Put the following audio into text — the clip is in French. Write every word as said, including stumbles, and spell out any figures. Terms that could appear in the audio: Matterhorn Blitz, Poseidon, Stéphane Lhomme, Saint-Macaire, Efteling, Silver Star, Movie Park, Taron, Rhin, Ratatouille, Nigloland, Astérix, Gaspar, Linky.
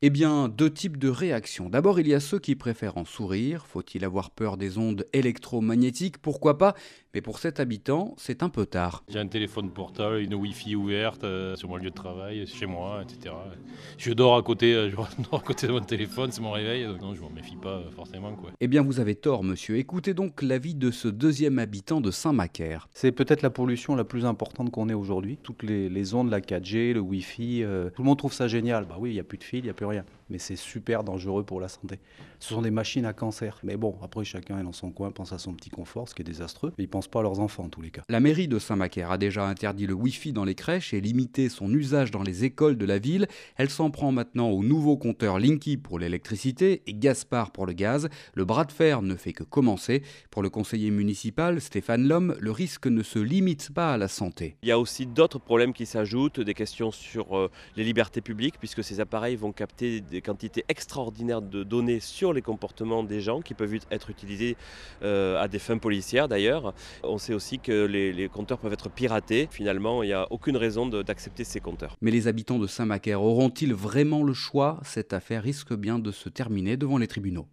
Eh bien, deux types de réactions. D'abord, il y a ceux qui préfèrent en sourire. Faut-il avoir peur des ondes électromagnétiques? Pourquoi pas? Mais pour cet habitant, c'est un peu tard. J'ai un téléphone portable, une Wi-Fi ouverte euh, sur mon lieu de travail, chez moi, et cetera. Je dors à côté, euh, je dors à côté de mon téléphone, c'est mon réveil, donc non, je m'en méfie pas euh, forcément, quoi. Eh bien, vous avez tort, monsieur. Écoutez donc l'avis de ce deuxième habitant de Saint-Macaire. C'est peut-être la pollution la plus importante qu'on ait aujourd'hui. Toutes les, les ondes, la quatre G, le Wi-Fi, euh, tout le monde trouve ça génial. Bah oui, il n'y a plus de fil, il n'y a plus rien. Mais c'est super dangereux pour la santé. Ce sont des machines à cancer. Mais bon, après, chacun est dans son coin, pense à son petit confort, ce qui est désastreux. Mais ils pensent pas à leurs enfants, en tous les cas. La mairie de Saint-Macaire a déjà interdit le Wi-Fi dans les crèches et limité son usage dans les écoles de la ville. Elle s'en prend maintenant au nouveau compteur Linky pour l'électricité et Gaspar pour le gaz. Le bras de fer ne fait que commencer. Pour le conseiller municipal, Stéphane Lhomme, le risque ne se limite pas à la santé. Il y a aussi d'autres problèmes qui s'ajoutent, des questions sur les libertés publiques, puisque ces appareils vont capter des quantités extraordinaires de données sur les comportements des gens qui peuvent être utilisés euh, à des fins policières d'ailleurs. On sait aussi que les, les compteurs peuvent être piratés. Finalement, il n'y a aucune raison d'accepter ces compteurs. Mais les habitants de Saint-Macaire auront-ils vraiment le choix? Cette affaire risque bien de se terminer devant les tribunaux.